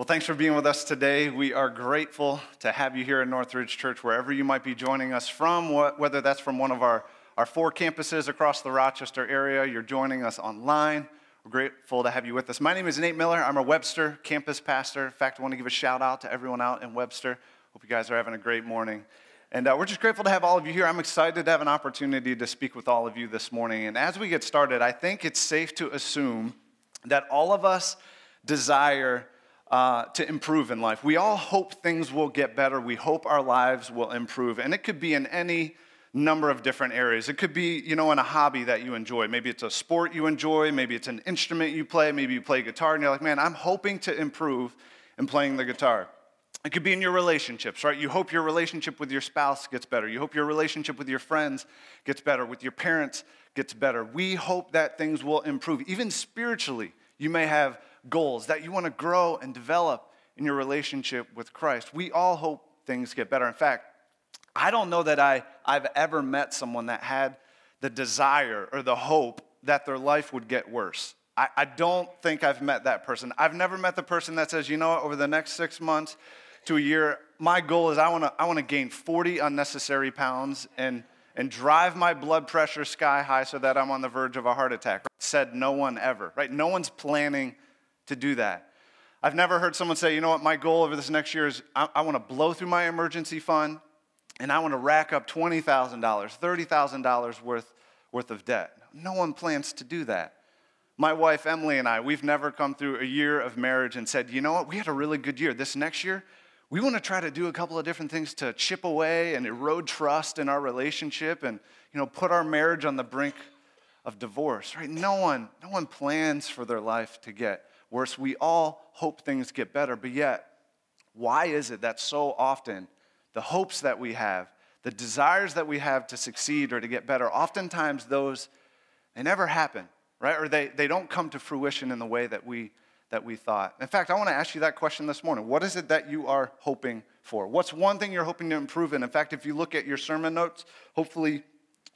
Well, thanks for being with us today. We are grateful to have you here at Northridge Church, wherever you might be joining us from, whether that's from one of our four campuses across the Rochester area, you're joining us online. We're grateful to have you with us. My name is Nate Miller. I'm a Webster campus pastor. In fact, I want to give a shout out to everyone out in Webster. Hope you guys are having a great morning. And we're just grateful to have all of you here. I'm excited to have an opportunity to speak with all of you this morning. And as we get started, I think it's safe to assume that all of us desire to improve in life. We all hope things will get better. We hope our lives will improve. And it could be in any number of different areas. It could be, in a hobby that you enjoy. Maybe it's a sport you enjoy. Maybe it's an instrument you play. Maybe you play guitar and you're like, man, I'm hoping to improve in playing the guitar. It could be in your relationships, right? You hope your relationship with your spouse gets better. You hope your relationship with your friends gets better, with your parents gets better. We hope that things will improve. Even spiritually, you may have goals that you want to grow and develop in your relationship with Christ. We all hope things get better. In fact, I don't know that I've ever met someone that had the desire or the hope that their life would get worse. I don't think I've met that person. I've never met the person that says, over the next 6 months to a year, my goal is I want to gain 40 unnecessary pounds and drive my blood pressure sky high so that I'm on the verge of a heart attack. Right? Said no one ever, right? No one's planning to do that. I've never heard someone say, my goal over this next year is I want to blow through my emergency fund and I want to rack up $20,000, $30,000 worth of debt. No one plans to do that. My wife, Emily, and I, we've never come through a year of marriage and said, we had a really good year. This next year, we want to try to do a couple of different things to chip away and erode trust in our relationship and, put our marriage on the brink of divorce, right? No one plans for their life to get worse. We all hope things get better, but yet, why is it that so often the hopes that we have, the desires that we have to succeed or to get better, oftentimes those, they never happen, right? Or they don't come to fruition in the way that we thought. In fact, I want to ask you that question this morning. What is it that you are hoping for? What's one thing you're hoping to improve in? In fact, if you look at your sermon notes, hopefully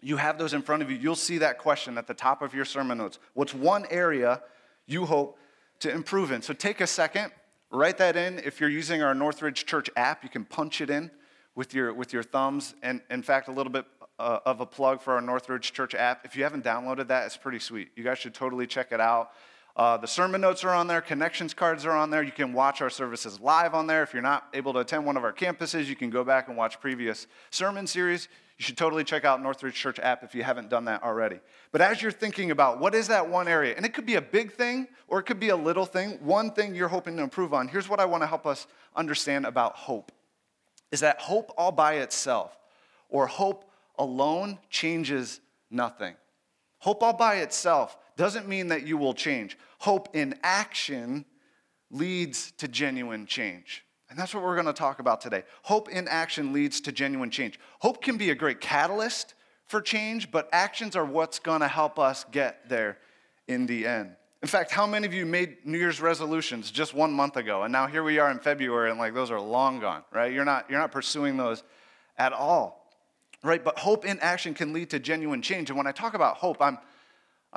you have those in front of you. You'll see that question at the top of your sermon notes. What's one area you hope to improve in? So take a second, write that in. If you're using our Northridge Church app, you can punch it in with your thumbs. And in fact, a little bit of a plug for our Northridge Church app. If you haven't downloaded that, it's pretty sweet. You guys should totally check it out. The sermon notes are on there. Connections cards are on there. You can watch our services live on there. If you're not able to attend one of our campuses, you can go back and watch previous sermon series. You should totally check out Northridge Church app if you haven't done that already. But as you're thinking about what is that one area, and it could be a big thing or it could be a little thing, one thing you're hoping to improve on, here's what I want to help us understand about hope, is that hope all by itself or hope alone changes nothing. Hope all by itself doesn't mean that you will change. Hope in action leads to genuine change. And that's what we're going to talk about today. Hope in action leads to genuine change. Hope can be a great catalyst for change, but actions are what's going to help us get there in the end. In fact, how many of you made New Year's resolutions just 1 month ago? And now here we are in February, and those are long gone, right? You're not pursuing those at all, right? But hope in action can lead to genuine change. And when I talk about hope, I'm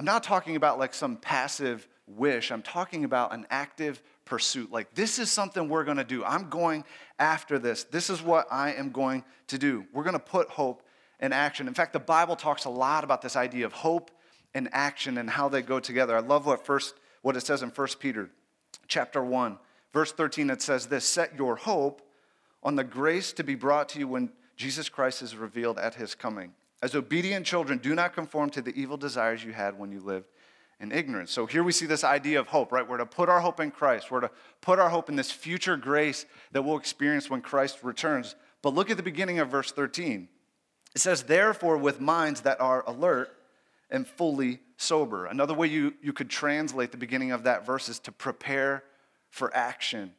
not talking about some passive wish. I'm talking about an active pursuit. This is something we're going to do. I'm going after this. This is what I am going to do. We're going to put hope in action. In fact, the Bible talks a lot about this idea of hope and action and how they go together. I love what it says in 1 Peter chapter 1, verse 13. It says this, set your hope on the grace to be brought to you when Jesus Christ is revealed at his coming. As obedient children, do not conform to the evil desires you had when you lived in ignorance. So here we see this idea of hope, right? We're to put our hope in Christ. We're to put our hope in this future grace that we'll experience when Christ returns. But look at the beginning of verse 13. It says, therefore, with minds that are alert and fully sober. Another way you could translate the beginning of that verse is to prepare for action.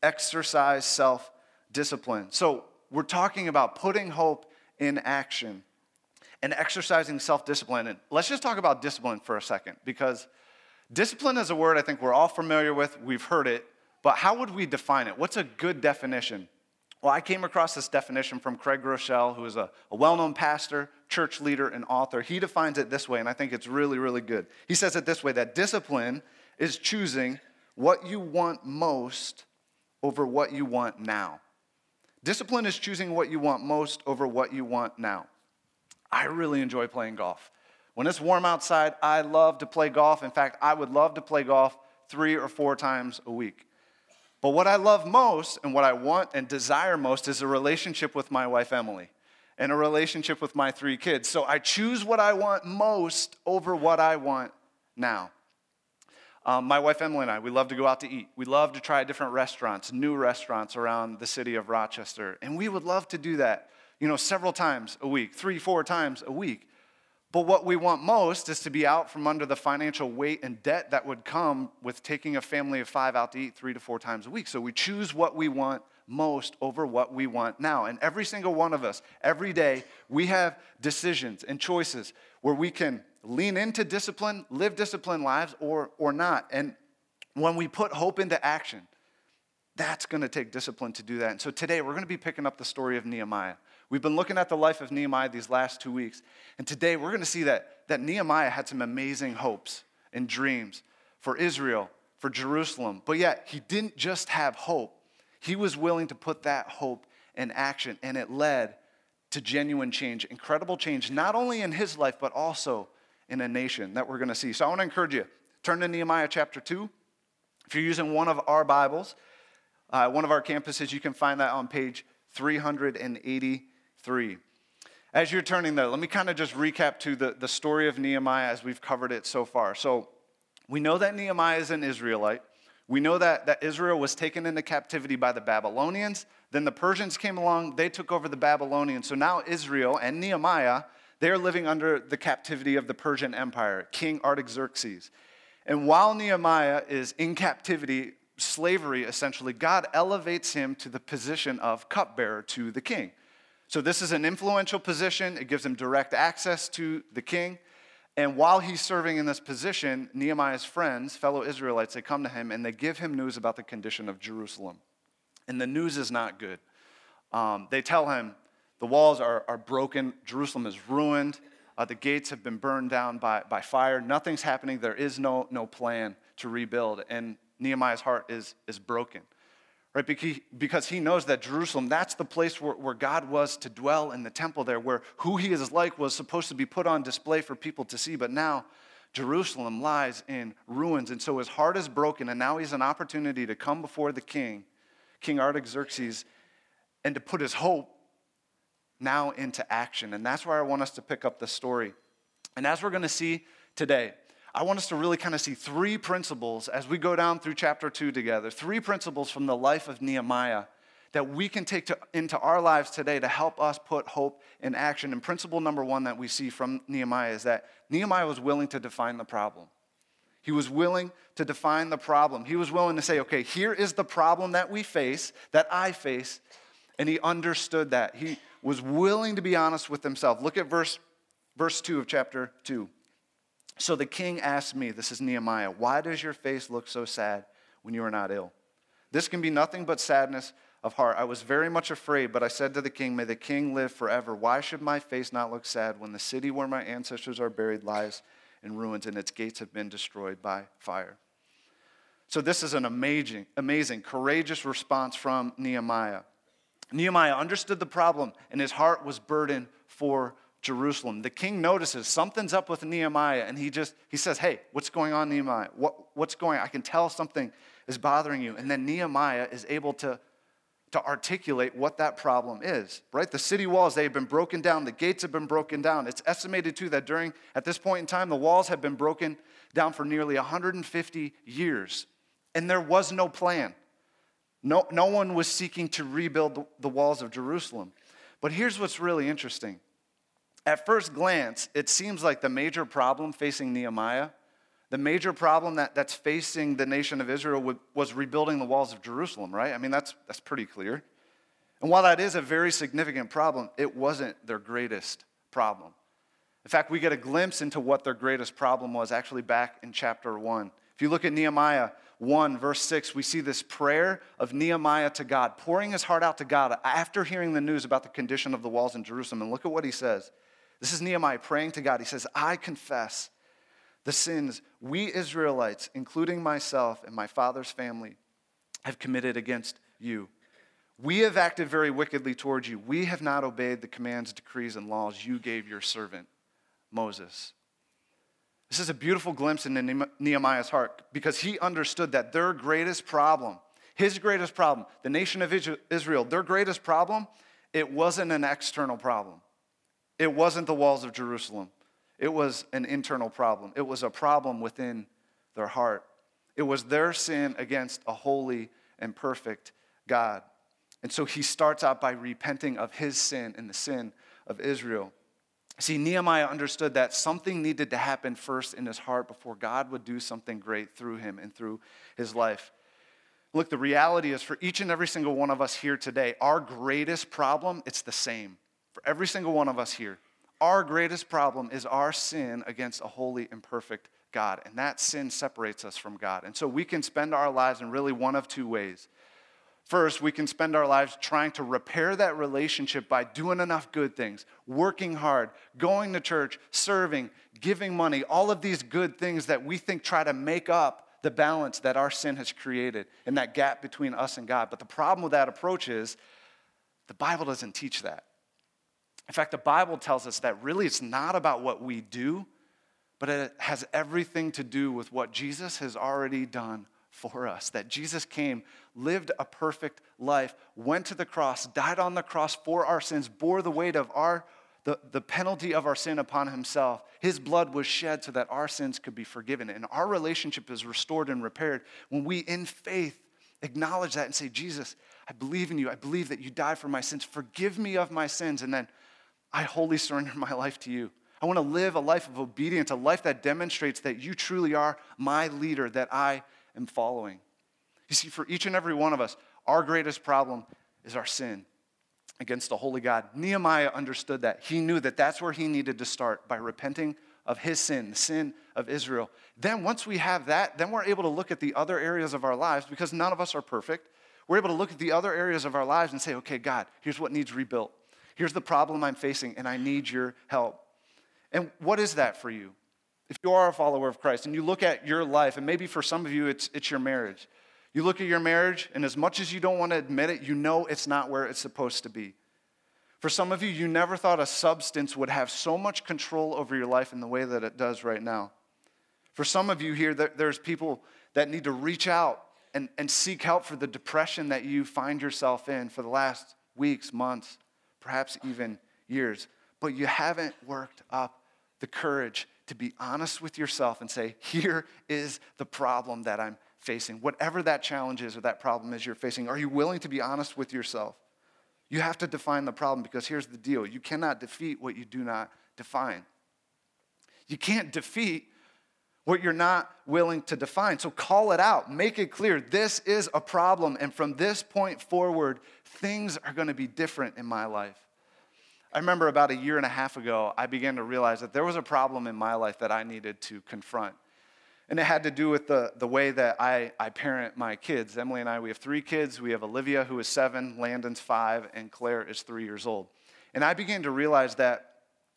Exercise self-discipline. So we're talking about putting hope in action and exercising self-discipline. And let's just talk about discipline for a second, because discipline is a word I think we're all familiar with. We've heard it, but how would we define it? What's a good definition? Well, I came across this definition from Craig Groeschel, who is a well-known pastor, church leader, and author. He defines it this way, and I think it's really, really good. He says it this way, that discipline is choosing what you want most over what you want now. Discipline is choosing what you want most over what you want now. I really enjoy playing golf. When it's warm outside, I love to play golf. In fact, I would love to play golf 3 or 4 times a week. But what I love most and what I want and desire most is a relationship with my wife, Emily, and a relationship with my 3 kids. So I choose what I want most over what I want now. My wife, Emily, and I, we love to go out to eat. We love to try different restaurants, new restaurants around the city of Rochester. And we would love to do that, several times a week, 3, 4 times a week. But what we want most is to be out from under the financial weight and debt that would come with taking a family of 5 out to eat 3 to 4 times a week. So we choose what we want most over what we want now. And every single one of us, every day, we have decisions and choices where we can lean into discipline, live disciplined lives, or not. And when we put hope into action, that's going to take discipline to do that. And so today we're going to be picking up the story of Nehemiah. We've been looking at the life of Nehemiah these last 2 weeks. And today we're going to see that Nehemiah had some amazing hopes and dreams for Israel, for Jerusalem. But yet he didn't just have hope. He was willing to put that hope in action. And it led to genuine change, incredible change, not only in his life, but also in a nation that we're going to see. So I want to encourage you, turn to Nehemiah chapter 2. If you're using one of our Bibles, one of our campuses, you can find that on page 383. As you're turning there, let me kind of just recap to the story of Nehemiah as we've covered it so far. So we know that Nehemiah is an Israelite. We know that Israel was taken into captivity by the Babylonians. Then the Persians came along. They took over the Babylonians. So now Israel and Nehemiah, they are living under the captivity of the Persian Empire, King Artaxerxes. And while Nehemiah is in captivity, slavery essentially, God elevates him to the position of cupbearer to the king. So this is an influential position. It gives him direct access to the king. And while he's serving in this position, Nehemiah's friends, fellow Israelites, they come to him and they give him news about the condition of Jerusalem. And the news is not good. They tell him, the walls are broken. Jerusalem is ruined. The gates have been burned down by fire. Nothing's happening. There is no plan to rebuild. And Nehemiah's heart is broken, right? Because he knows that Jerusalem, that's the place where God was to dwell in the temple there, where who he is like was supposed to be put on display for people to see. But now Jerusalem lies in ruins. And so his heart is broken. And now he has an opportunity to come before the king, King Artaxerxes, and to put his hope now into action. And that's where I want us to pick up the story. And as we're going to see today, I want us to really kind of see 3 principles as we go down through chapter 2 together, 3 principles from the life of Nehemiah that we can take into our lives today to help us put hope in action. And principle number 1 that we see from Nehemiah is that Nehemiah was willing to define the problem. He was willing to define the problem. He was willing to say, okay, here is the problem that we face, that I face, and he understood that. He was willing to be honest with himself. Look at verse 2 of chapter 2. So the king asked me, this is Nehemiah, why does your face look so sad when you are not ill? This can be nothing but sadness of heart. I was very much afraid, but I said to the king, may the king live forever. Why should my face not look sad when the city where my ancestors are buried lies in ruins and its gates have been destroyed by fire? So this is an amazing, courageous response from Nehemiah. Nehemiah understood the problem, and his heart was burdened for Jerusalem. The king notices something's up with Nehemiah, and he says, hey, what's going on, Nehemiah? What's going on? I can tell something is bothering you. And then Nehemiah is able to articulate what that problem is, right? The city walls, they have been broken down. The gates have been broken down. It's estimated, too, that at this point in time, the walls have been broken down for nearly 150 years, and there was no plan. No one was seeking to rebuild the walls of Jerusalem. But here's what's really interesting. At first glance, it seems like the major problem facing Nehemiah, the major problem that's facing the nation of Israel was rebuilding the walls of Jerusalem, right? I mean, that's pretty clear. And while that is a very significant problem, it wasn't their greatest problem. In fact, we get a glimpse into what their greatest problem was actually back in chapter 1. If you look at Nehemiah 1, verse 6, we see this prayer of Nehemiah to God, pouring his heart out to God after hearing the news about the condition of the walls in Jerusalem. And look at what he says. This is Nehemiah praying to God. He says, I confess the sins we Israelites, including myself and my father's family, have committed against you. We have acted very wickedly towards you. We have not obeyed the commands, decrees, and laws you gave your servant, Moses. This is a beautiful glimpse into Nehemiah's heart because he understood that their greatest problem, his greatest problem, the nation of Israel, their greatest problem, it wasn't an external problem. It wasn't the walls of Jerusalem. It was an internal problem. It was a problem within their heart. It was their sin against a holy and perfect God. And so he starts out by repenting of his sin and the sin of Israel. See, Nehemiah understood that something needed to happen first in his heart before God would do something great through him and through his life. Look, the reality is for each and every single one of us here today, our greatest problem, it's the same. For every single one of us here, our greatest problem is our sin against a holy and perfect God. And that sin separates us from God. And so we can spend our lives in really one of two ways. First, we can spend our lives trying to repair that relationship by doing enough good things, working hard, going to church, serving, giving money, all of these good things that we think try to make up the balance that our sin has created and that gap between us and God. But the problem with that approach is the Bible doesn't teach that. In fact, the Bible tells us that really it's not about what we do, but it has everything to do with what Jesus has already done for us, that Jesus came, lived a perfect life, went to the cross, died on the cross for our sins, bore the weight of the penalty of our sin upon himself. His blood was shed so that our sins could be forgiven. And our relationship is restored and repaired when we, in faith, acknowledge that and say, Jesus, I believe in you. I believe that you died for my sins. Forgive me of my sins. And then I wholly surrender my life to you. I want to live a life of obedience, a life that demonstrates that you truly are my leader, that I and following. You see, for each and every one of us, our greatest problem is our sin against the holy God. Nehemiah understood that. He knew that that's where he needed to start, by repenting of his sin, the sin of Israel. Then once we have that, then we're able to look at the other areas of our lives, because none of us are perfect. We're able to look at the other areas of our lives and say, okay, God, here's what needs rebuilt. Here's the problem I'm facing, and I need your help. And what is that for you? If you are a follower of Christ and you look at your life, and maybe for some of you it's your marriage. You look at your marriage, and as much as you don't want to admit it, you know it's not where it's supposed to be. For some of you, you never thought a substance would have so much control over your life in the way that it does right now. For some of you here, there's people that need to reach out and seek help for the depression that you find yourself in for the last weeks, months, perhaps even years. But you haven't worked up the courage to be honest with yourself and say, here is the problem that I'm facing. Whatever that challenge is or that problem is you're facing, are you willing to be honest with yourself? You have to define the problem, because here's the deal. You cannot defeat what you do not define. You can't defeat what you're not willing to define. So call it out. Make it clear. This is a problem, and from this point forward, things are going to be different in my life. I remember about a year and a half ago, I began to realize that there was a problem in my life that I needed to confront. And it had to do with the way that I parent my kids. Emily and I, we have three kids. We have Olivia, who is 7, Landon's 5, and Claire is 3 years old. And I began to realize that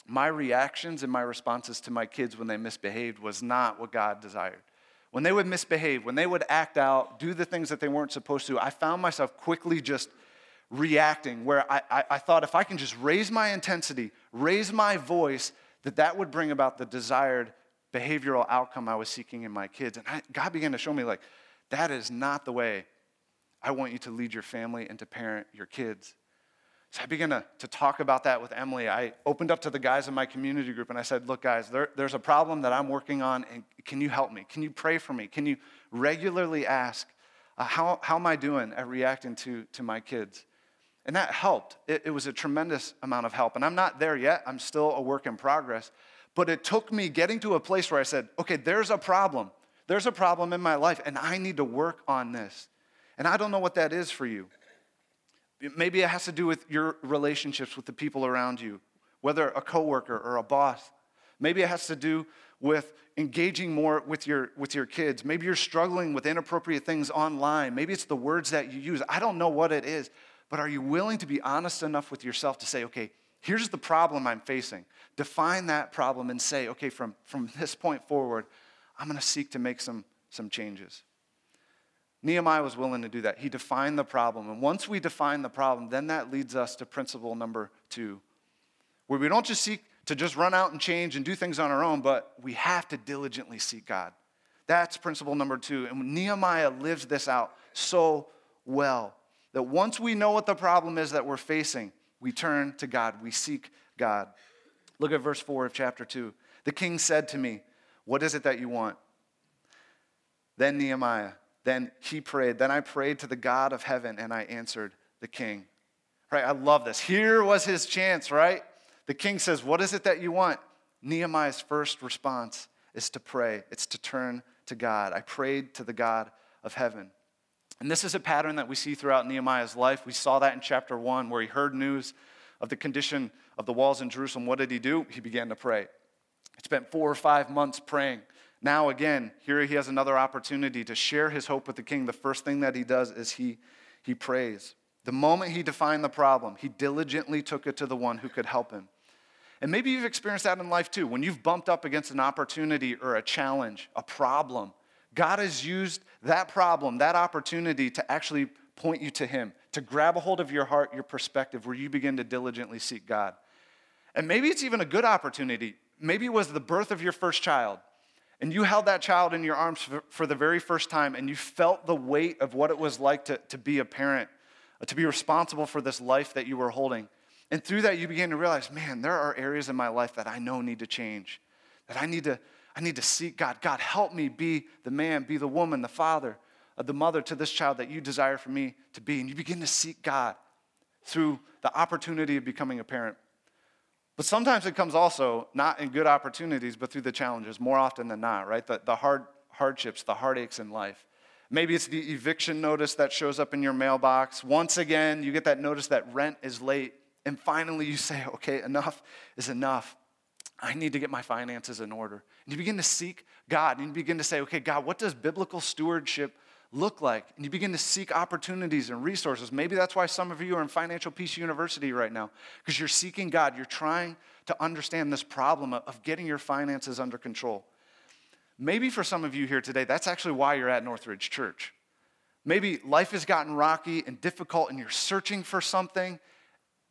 my reactions and my responses to my kids when they misbehaved was not what God desired. When they would misbehave, when they would act out, do the things that they weren't supposed to, I found myself quickly just reacting, where I thought if I can just raise my intensity, raise my voice, that would bring about the desired behavioral outcome I was seeking in my kids. And God began to show me, like, that is not the way I want you to lead your family and to parent your kids. So I began to talk about that with Emily. I opened up to the guys in my community group and I said, look, guys, there's a problem that I'm working on, and can you help me? Can you pray for me? Can you regularly ask, how am I doing at reacting to my kids? And that helped. It was a tremendous amount of help. And I'm not there yet. I'm still a work in progress. But it took me getting to a place where I said, okay, there's a problem. There's a problem in my life, and I need to work on this. And I don't know what that is for you. Maybe it has to do with your relationships with the people around you, whether a coworker or a boss. Maybe it has to do with engaging more with your kids. Maybe you're struggling with inappropriate things online. Maybe it's the words that you use. I don't know what it is. But are you willing to be honest enough with yourself to say, okay, here's the problem I'm facing. Define that problem and say, okay, from this point forward, I'm going to seek to make some changes. Nehemiah was willing to do that. He defined the problem. And once we define the problem, then that leads us to principle number 2, where we don't just seek to just run out and change and do things on our own, but we have to diligently seek God. That's principle number 2. And Nehemiah lives this out so well that once we know what the problem is that we're facing, we turn to God. We seek God. Look at verse 4 of chapter 2. The king said to me, "What is it that you want?" Then I prayed to the God of heaven, and I answered the king. Right? I love this. Here was his chance, right? The king says, "What is it that you want?" Nehemiah's first response is to pray. It's to turn to God. I prayed to the God of heaven. And this is a pattern that we see throughout Nehemiah's life. We saw that in chapter 1, where he heard news of the condition of the walls in Jerusalem. What did he do? He began to pray. He spent 4 or 5 months praying. Now again, here he has another opportunity to share his hope with the king. The first thing that he does is he prays. The moment he defined the problem, he diligently took it to the one who could help him. And maybe you've experienced that in life too. When you've bumped up against an opportunity or a challenge, a problem, God has used that problem, that opportunity to actually point you to him, to grab a hold of your heart, your perspective, where you begin to diligently seek God. And maybe it's even a good opportunity. Maybe it was the birth of your first child, and you held that child in your arms for the very first time, and you felt the weight of what it was like to be a parent, to be responsible for this life that you were holding. And through that, you began to realize, man, there are areas in my life that I know need to change, that I need to seek God. God, help me be the man, be the woman, the father, the mother to this child that you desire for me to be. And you begin to seek God through the opportunity of becoming a parent. But sometimes it comes also not in good opportunities, but through the challenges, more often than not, right? The hardships, the heartaches in life. Maybe it's the eviction notice that shows up in your mailbox. Once again, you get that notice that rent is late. And finally you say, okay, enough is enough. I need to get my finances in order. And you begin to seek God. And you begin to say, okay, God, what does biblical stewardship look like? And you begin to seek opportunities and resources. Maybe that's why some of you are in Financial Peace University right now, because you're seeking God. You're trying to understand this problem of getting your finances under control. Maybe for some of you here today, that's actually why you're at Northridge Church. Maybe life has gotten rocky and difficult, and you're searching for something,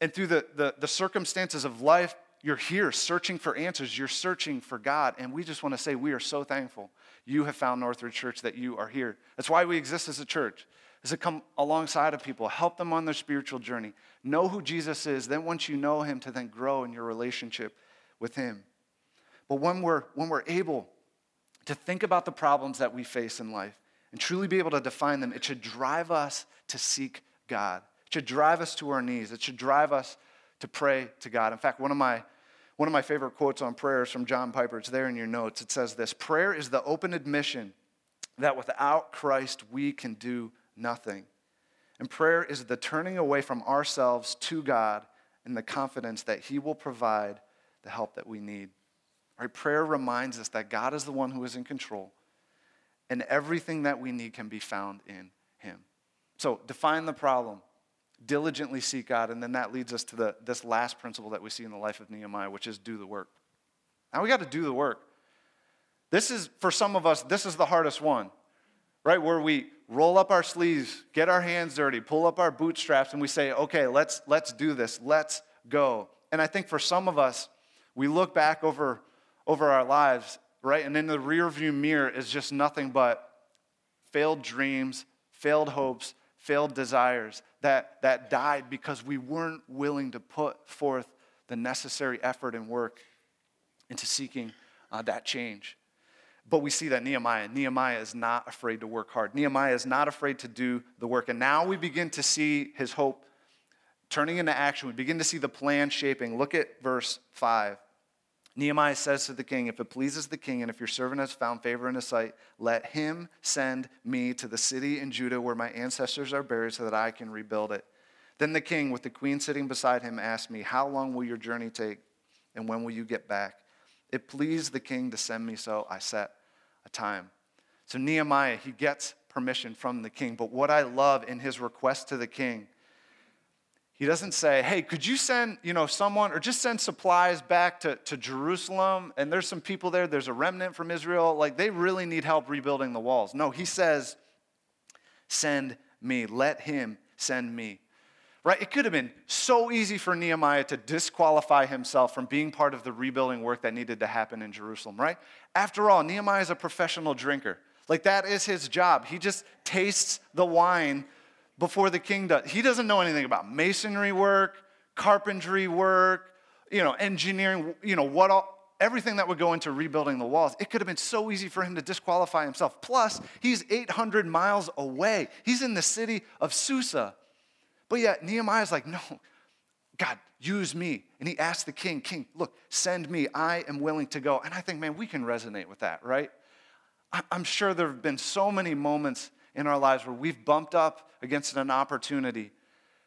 and through the circumstances of life, you're here searching for answers. You're searching for God. And we just want to say we are so thankful you have found Northridge Church, that you are here. That's why we exist as a church, is to come alongside of people, help them on their spiritual journey, know who Jesus is, then once you know him, to then grow in your relationship with him. But when we're able to think about the problems that we face in life and truly be able to define them, it should drive us to seek God. It should drive us to our knees. It should drive us to pray to God. In fact, one of my favorite quotes on prayer is from John Piper. It's there in your notes. It says this: prayer is the open admission that without Christ we can do nothing. And prayer is the turning away from ourselves to God and the confidence that he will provide the help that we need. All right, prayer reminds us that God is the one who is in control, and everything that we need can be found in him. So define the problem, diligently seek God, and then that leads us to this last principle that we see in the life of Nehemiah, which is do the work. Now we got to do the work. This is, for some of us, this is the hardest one, right? Where we roll up our sleeves, get our hands dirty, pull up our bootstraps, and we say, okay, let's do this. Let's go. And I think for some of us, we look back over our lives, right? And in the rearview mirror is just nothing but failed dreams, failed hopes, failed desires that died because we weren't willing to put forth the necessary effort and work into seeking that change. But we see that Nehemiah is not afraid to work hard. Nehemiah is not afraid to do the work. And now we begin to see his hope turning into action. We begin to see the plan shaping. Look at verse 5. Nehemiah says to the king, "If it pleases the king, and if your servant has found favor in his sight, let him send me to the city in Judah where my ancestors are buried so that I can rebuild it." Then the king, with the queen sitting beside him, asked me, "How long will your journey take, and when will you get back?" It pleased the king to send me, so I set a time. So Nehemiah, he gets permission from the king. But what I love in his request to the king, he doesn't say, "Hey, could you send, someone, or just send supplies back to Jerusalem? And there's some people there. There's a remnant from Israel. Like, they really need help rebuilding the walls." No, he says, send me. Let him send me. Right? It could have been so easy for Nehemiah to disqualify himself from being part of the rebuilding work that needed to happen in Jerusalem, right? After all, Nehemiah is a professional drinker. Like, that is his job. He just tastes the wine before the king does. He doesn't know anything about masonry work, carpentry work, engineering, everything that would go into rebuilding the walls. It could have been so easy for him to disqualify himself. Plus, he's 800 miles away. He's in the city of Susa. But yet, Nehemiah's like, no, God, use me. And he asked the king, look, send me. I am willing to go. And I think, man, we can resonate with that, right? I'm sure there have been so many moments in our lives where we've bumped up against an opportunity,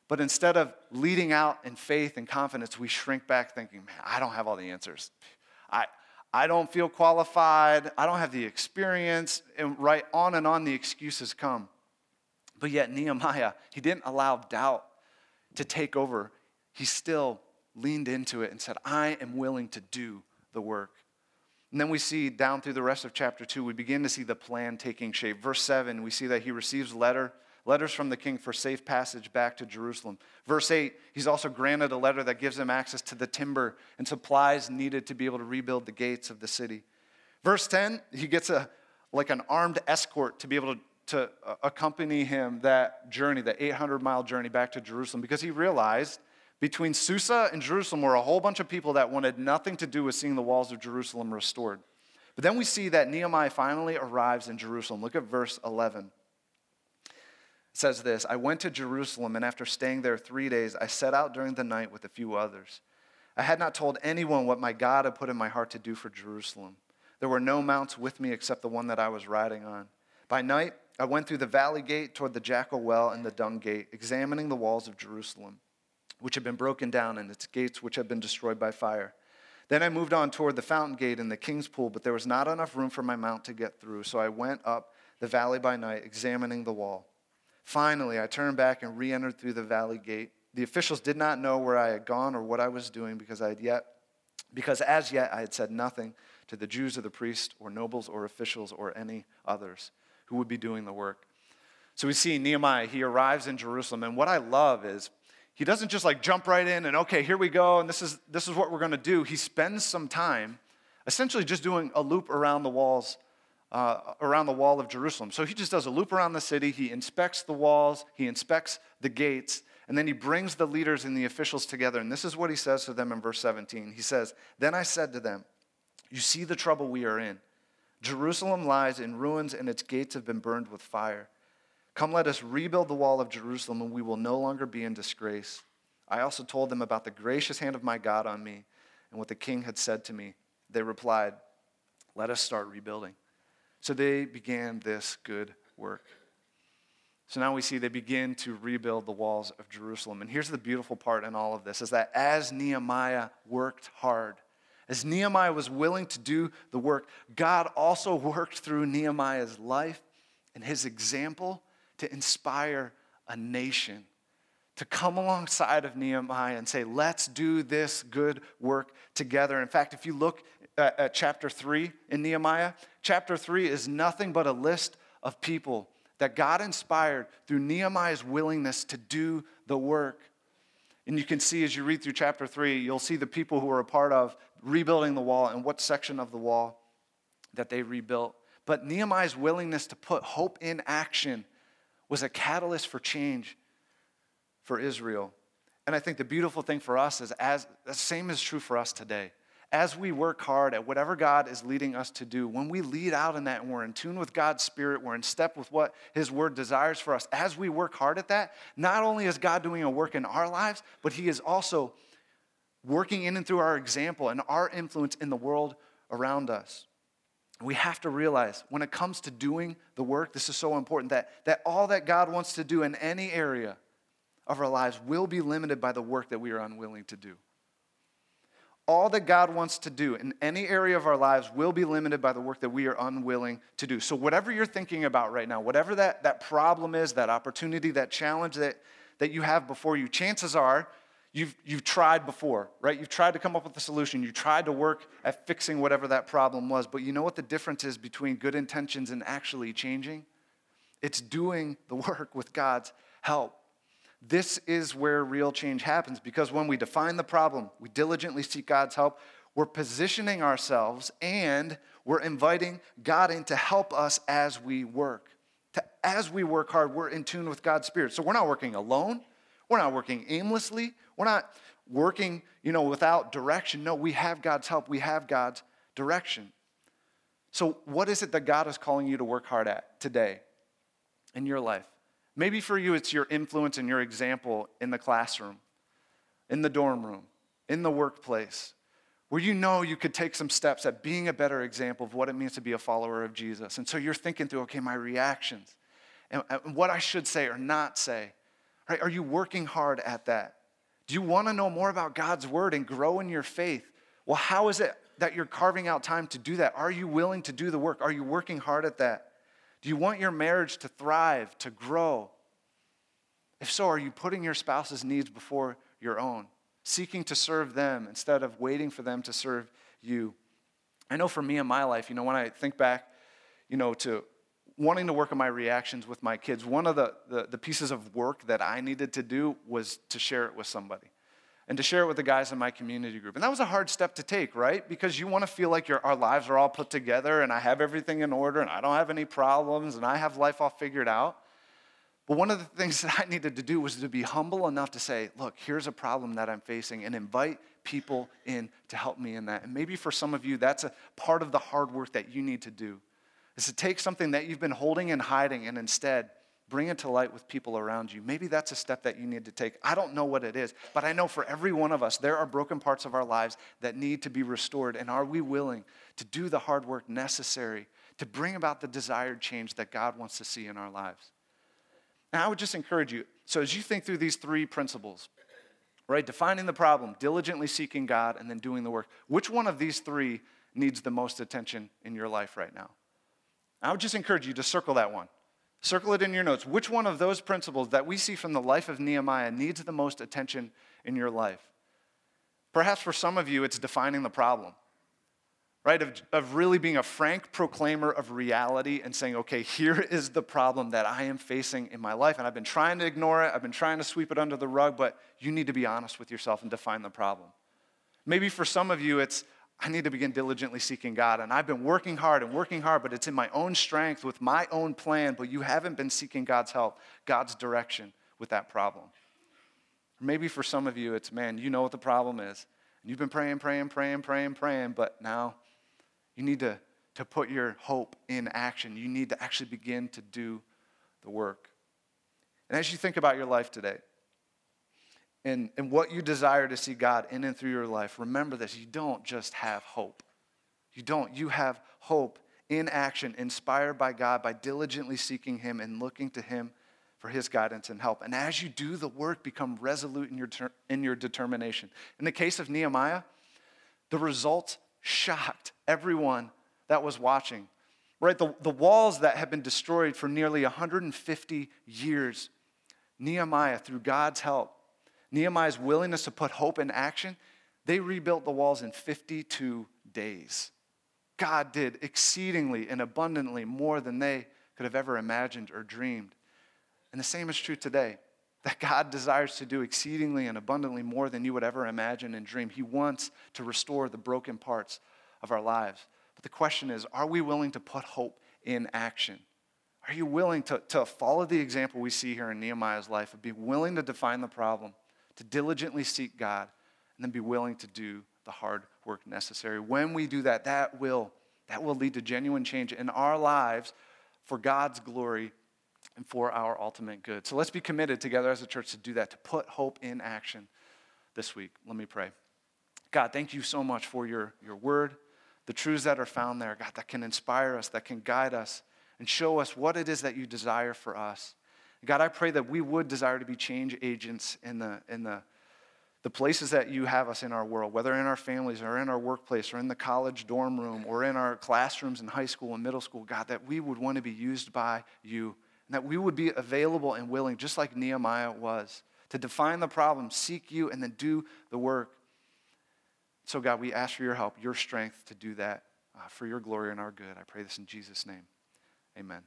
but instead of leading out in faith and confidence, we shrink back thinking, man, I don't have all the answers. I don't feel qualified. I don't have the experience. And right on and on the excuses come. But yet Nehemiah, he didn't allow doubt to take over. He still leaned into it and said, I am willing to do the work. And then we see down through the rest of chapter 2, we begin to see the plan taking shape. Verse 7, we see that he receives letters from the king for safe passage back to Jerusalem. Verse 8, he's also granted a letter that gives him access to the timber and supplies needed to be able to rebuild the gates of the city. Verse 10, he gets an armed escort to be able to accompany him that journey, that 800-mile journey back to Jerusalem, because he realized between Susa and Jerusalem were a whole bunch of people that wanted nothing to do with seeing the walls of Jerusalem restored. But then we see that Nehemiah finally arrives in Jerusalem. Look at verse 11. It says this, I went to Jerusalem, and after staying there 3 days, I set out during the night with a few others. I had not told anyone what my God had put in my heart to do for Jerusalem. There were no mounts with me except the one that I was riding on. By night, I went through the valley gate toward the jackal well and the dung gate, examining the walls of Jerusalem, which had been broken down, and its gates which had been destroyed by fire. Then I moved on toward the fountain gate and the king's pool, but there was not enough room for my mount to get through, so I went up the valley by night, examining the wall. Finally, I turned back and re-entered through the valley gate. The officials did not know where I had gone or what I was doing, because as yet I had said nothing to the Jews or the priests or nobles or officials or any others who would be doing the work. So we see Nehemiah, he arrives in Jerusalem, and what I love is he doesn't just jump right in and, okay, here we go, and this is what we're going to do. He spends some time essentially just doing a loop around the walls, around the wall of Jerusalem. So he just does a loop around the city. He inspects the walls. He inspects the gates. And then he brings the leaders and the officials together. And this is what he says to them in verse 17. He says, then I said to them, you see the trouble we are in. Jerusalem lies in ruins, and its gates have been burned with fire. Come, let us rebuild the wall of Jerusalem, and we will no longer be in disgrace. I also told them about the gracious hand of my God on me and what the king had said to me. They replied, let us start rebuilding. So they began this good work. So now we see they begin to rebuild the walls of Jerusalem. And here's the beautiful part in all of this, is that as Nehemiah worked hard, as Nehemiah was willing to do the work, God also worked through Nehemiah's life and his example to inspire a nation to come alongside of Nehemiah and say, let's do this good work together. In fact, if you look at chapter 3 in Nehemiah, chapter 3 is nothing but a list of people that God inspired through Nehemiah's willingness to do the work. And you can see as you read through chapter 3, you'll see the people who were a part of rebuilding the wall and what section of the wall that they rebuilt. But Nehemiah's willingness to put hope in action was a catalyst for change for Israel. And I think the beautiful thing for us is, as the same is true for us today. As we work hard at whatever God is leading us to do, when we lead out in that and we're in tune with God's Spirit, we're in step with what His Word desires for us, as we work hard at that, not only is God doing a work in our lives, but He is also working in and through our example and our influence in the world around us. We have to realize when it comes to doing the work, this is so important, that all that God wants to do in any area of our lives will be limited by the work that we are unwilling to do. All that God wants to do in any area of our lives will be limited by the work that we are unwilling to do. So whatever you're thinking about right now, whatever that problem is, that opportunity, that challenge that you have before you, chances are you've tried before, right? You've tried to come up with a solution. You tried to work at fixing whatever that problem was. But you know what the difference is between good intentions and actually changing? It's doing the work with God's help. This is where real change happens, because when we define the problem, we diligently seek God's help, we're positioning ourselves and we're inviting God in to help us as we work. As we work hard, we're in tune with God's Spirit. So we're not working alone. We're not working aimlessly. We're not working, without direction. No, we have God's help. We have God's direction. So what is it that God is calling you to work hard at today in your life? Maybe for you, it's your influence and your example in the classroom, in the dorm room, in the workplace, where you could take some steps at being a better example of what it means to be a follower of Jesus. And so you're thinking through, okay, my reactions and what I should say or not say, right? Are you working hard at that? Do you want to know more about God's word and grow in your faith? Well, how is it that you're carving out time to do that? Are you willing to do the work? Are you working hard at that? Do you want your marriage to thrive, to grow? If so, are you putting your spouse's needs before your own, seeking to serve them instead of waiting for them to serve you? I know for me in my life, when I think back, to wanting to work on my reactions with my kids, one of the pieces of work that I needed to do was to share it with somebody and to share it with the guys in my community group. And that was a hard step to take, right? Because you want to feel like our lives are all put together and I have everything in order and I don't have any problems and I have life all figured out. But one of the things that I needed to do was to be humble enough to say, look, here's a problem that I'm facing, and invite people in to help me in that. And maybe for some of you, that's a part of the hard work that you need to do, is to take something that you've been holding and hiding and instead bring it to light with people around you. Maybe that's a step that you need to take. I don't know what it is, but I know for every one of us, there are broken parts of our lives that need to be restored. And are we willing to do the hard work necessary to bring about the desired change that God wants to see in our lives? And I would just encourage you, so as you think through these three principles, right, defining the problem, diligently seeking God, and then doing the work, which one of these three needs the most attention in your life right now? I would just encourage you to circle that one. Circle it in your notes. Which one of those principles that we see from the life of Nehemiah needs the most attention in your life? Perhaps for some of you, it's defining the problem, right, of really being a frank proclaimer of reality and saying, okay, here is the problem that I am facing in my life, and I've been trying to ignore it, I've been trying to sweep it under the rug, but you need to be honest with yourself and define the problem. Maybe for some of you, it's, I need to begin diligently seeking God, and I've been working hard, but it's in my own strength with my own plan, but you haven't been seeking God's help, God's direction with that problem. Or maybe for some of you, it's, man, you know what the problem is, and you've been praying, but now you need to put your hope in action. You need to actually begin to do the work. And as you think about your life today and what you desire to see God in and through your life, remember this. You don't just have hope. You have hope in action, inspired by God, by diligently seeking him and looking to him for his guidance and help. And as you do the work, become resolute in your determination. In the case of Nehemiah, the results shocked everyone that was watching, right? The walls that had been destroyed for nearly 150 years, Nehemiah, through God's help, Nehemiah's willingness to put hope in action, they rebuilt the walls in 52 days. God did exceedingly and abundantly more than they could have ever imagined or dreamed. And the same is true today, that God desires to do exceedingly and abundantly more than you would ever imagine and dream. He wants to restore the broken parts of our lives. But the question is, are we willing to put hope in action? Are you willing to follow the example we see here in Nehemiah's life of being willing to define the problem, to diligently seek God, and then be willing to do the hard work necessary? When we do that, that will lead to genuine change in our lives for God's glory and for our ultimate good. So let's be committed together as a church to do that, to put hope in action this week. Let me pray. God, thank you so much for your word, the truths that are found there, God, that can inspire us, that can guide us, and show us what it is that you desire for us. God, I pray that we would desire to be change agents in the places that you have us in our world, whether in our families or in our workplace or in the college dorm room or in our classrooms in high school and middle school, God, that we would want to be used by you, and that we would be available and willing, just like Nehemiah was, to define the problem, seek you, and then do the work. So God, we ask for your help, your strength to do that for your glory and our good. I pray this in Jesus' name. Amen.